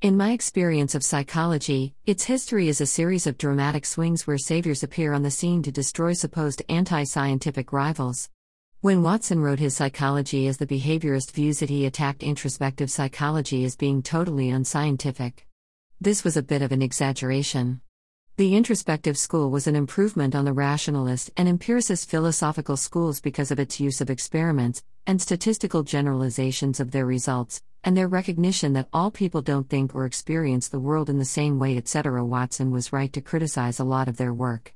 In my experience of psychology, its history is a series of dramatic swings where saviors appear on the scene to destroy supposed anti-scientific rivals. When Watson wrote his Psychology as the Behaviorist views that he attacked introspective psychology as being totally unscientific. This was a bit of an exaggeration. The introspective school was an improvement on the rationalist and empiricist philosophical schools because of its use of experiments and statistical generalizations of their results, and their recognition that all people don't think or experience the world in the same way, etc. Watson was right to criticize a lot of their work.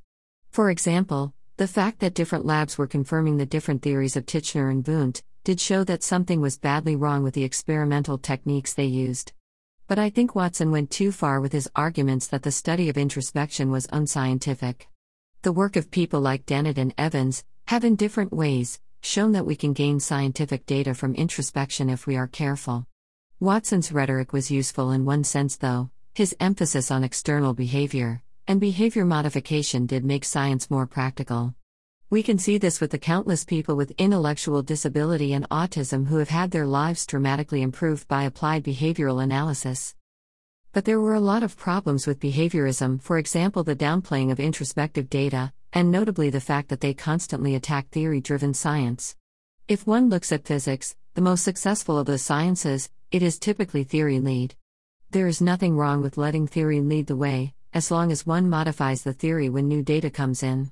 For example, the fact that different labs were confirming the different theories of Titchener and Wundt did show that something was badly wrong with the experimental techniques they used. But I think Watson went too far with his arguments that the study of introspection was unscientific. The work of people like Dennett and Evans have in different ways shown that we can gain scientific data from introspection if we are careful. Watson's rhetoric was useful in one sense though, his emphasis on external behavior and behavior modification did make science more practical. We can see this with the countless people with intellectual disability and autism who have had their lives dramatically improved by applied behavioral analysis. But there were a lot of problems with behaviorism, for example the downplaying of introspective data, and notably the fact that they constantly attack theory-driven science. If one looks at physics, the most successful of the sciences, it is typically theory-led. There is nothing wrong with letting theory lead the way, as long as one modifies the theory when new data comes in.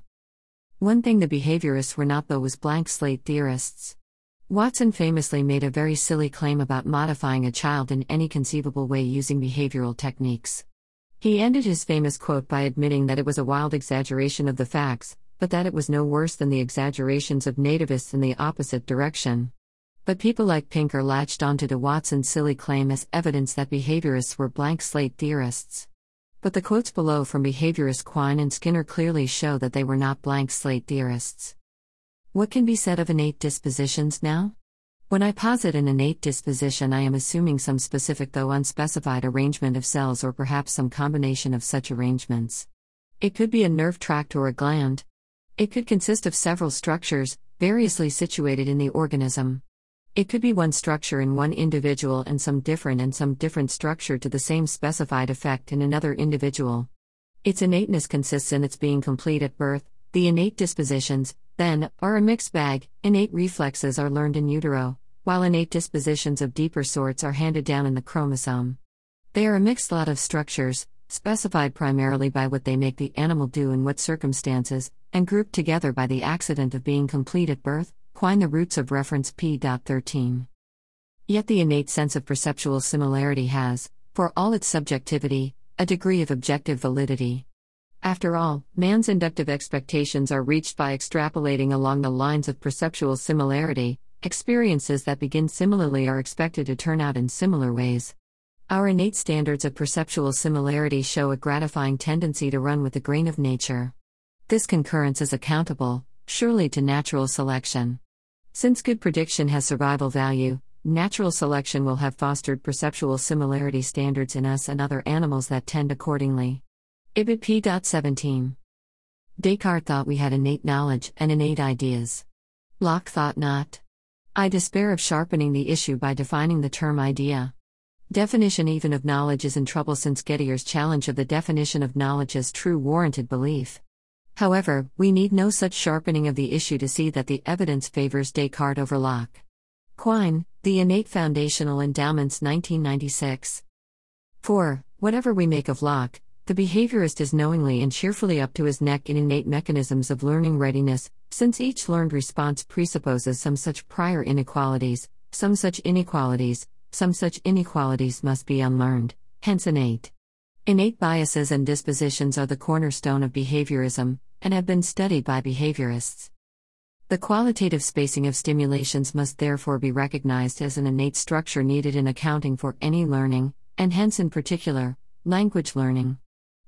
One thing the behaviorists were not though was blank slate theorists. Watson famously made a very silly claim about modifying a child in any conceivable way using behavioral techniques. He ended his famous quote by admitting that it was a wild exaggeration of the facts, but that it was no worse than the exaggerations of nativists in the opposite direction. But people like Pinker latched onto de Watson's silly claim as evidence that behaviorists were blank slate theorists. But the quotes below from behaviorists Quine and Skinner clearly show that they were not blank slate theorists. What can be said of innate dispositions now? When I posit an innate disposition, I am assuming some specific though unspecified arrangement of cells or perhaps some combination of such arrangements. It could be a nerve tract or a gland. It could consist of several structures, variously situated in the organism. It could be one structure in one individual and some different structure to the same specified effect in another individual. Its innateness consists in its being complete at birth. The innate dispositions, then, are a mixed bag. Innate reflexes are learned in utero, while innate dispositions of deeper sorts are handed down in the chromosome. They are a mixed lot of structures, specified primarily by what they make the animal do in what circumstances, and grouped together by the accident of being complete at birth. Quine the roots of reference p.13. Yet the innate sense of perceptual similarity has, for all its subjectivity, a degree of objective validity. After all, man's inductive expectations are reached by extrapolating along the lines of perceptual similarity. Experiences that begin similarly are expected to turn out in similar ways. Our innate standards of perceptual similarity show a gratifying tendency to run with the grain of nature. This concurrence is accountable, surely, to natural selection. Since good prediction has survival value, natural selection will have fostered perceptual similarity standards in us and other animals that tend accordingly. Ibid p.17. Descartes thought we had innate knowledge and innate ideas. Locke thought not. I despair of sharpening the issue by defining the term idea. Definition even of knowledge is in trouble since Gettyer's challenge of the definition of knowledge as true warranted belief. However, we need no such sharpening of the issue to see that the evidence favors Descartes over Locke. Quine, The Innate Foundational Endowments 1996. 4. Whatever we make of Locke, the behaviorist is knowingly and cheerfully up to his neck in innate mechanisms of learning readiness, since each learned response presupposes some such prior inequalities, some such inequalities must be unlearned, hence innate. Innate biases and dispositions are the cornerstone of behaviorism, and have been studied by behaviorists. The qualitative spacing of stimulations must therefore be recognized as an innate structure needed in accounting for any learning, and hence in particular, language learning.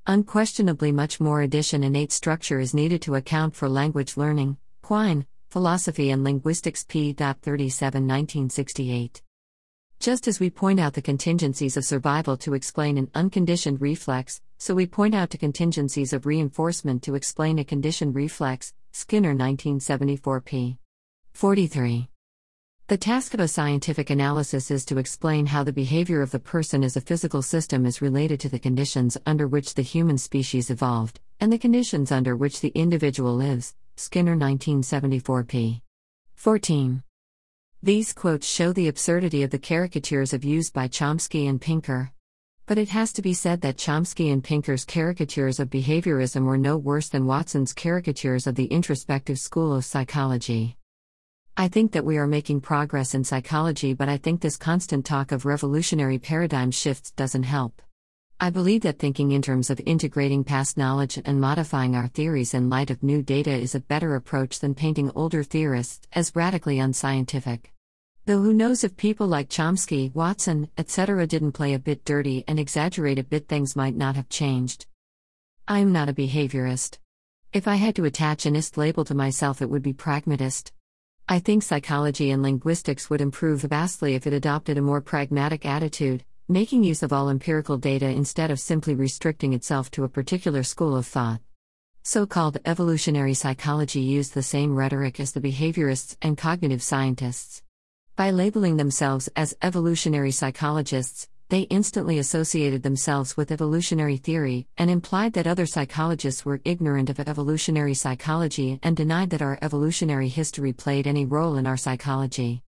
Unquestionably much more addition innate structure is needed to account for language learning. Quine, Philosophy and Linguistics p.37 1968. Just as we point out the contingencies of survival to explain an unconditioned reflex, so we point out the contingencies of reinforcement to explain a conditioned reflex. Skinner 1974 p. 43. The task of a scientific analysis is to explain how the behavior of the person as a physical system is related to the conditions under which the human species evolved, and the conditions under which the individual lives. Skinner 1974 p. 14. These quotes show the absurdity of the caricatures abused by Chomsky and Pinker. But it has to be said that Chomsky and Pinker's caricatures of behaviorism were no worse than Watson's caricatures of the introspective school of psychology. I think that we are making progress in psychology, but I think this constant talk of revolutionary paradigm shifts doesn't help. I believe that thinking in terms of integrating past knowledge and modifying our theories in light of new data is a better approach than painting older theorists as radically unscientific. Though who knows if people like Chomsky, Watson, etc. didn't play a bit dirty and exaggerate a bit, things might not have changed. I am not a behaviorist. If I had to attach an ist label to myself, it would be pragmatist. I think psychology and linguistics would improve vastly if it adopted a more pragmatic attitude, making use of all empirical data instead of simply restricting itself to a particular school of thought. So-called evolutionary psychology used the same rhetoric as the behaviorists and cognitive scientists. By labeling themselves as evolutionary psychologists, they instantly associated themselves with evolutionary theory and implied that other psychologists were ignorant of evolutionary psychology and denied that our evolutionary history played any role in our psychology.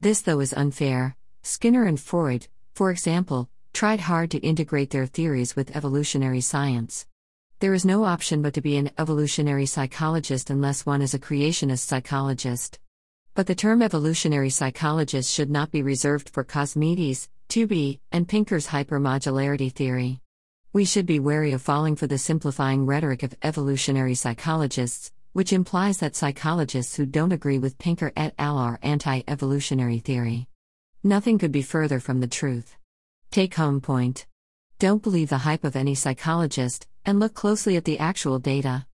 This, though, is unfair. Skinner and Freud, for example, tried hard to integrate their theories with evolutionary science. There is no option but to be an evolutionary psychologist unless one is a creationist psychologist. But the term evolutionary psychologist should not be reserved for Cosmides, Tooby, and Pinker's hypermodularity theory. We should be wary of falling for the simplifying rhetoric of evolutionary psychologists, which implies that psychologists who don't agree with Pinker et al. Are anti-evolutionary theory. Nothing could be further from the truth. Take-home point. Don't believe the hype of any psychologist, and look closely at the actual data.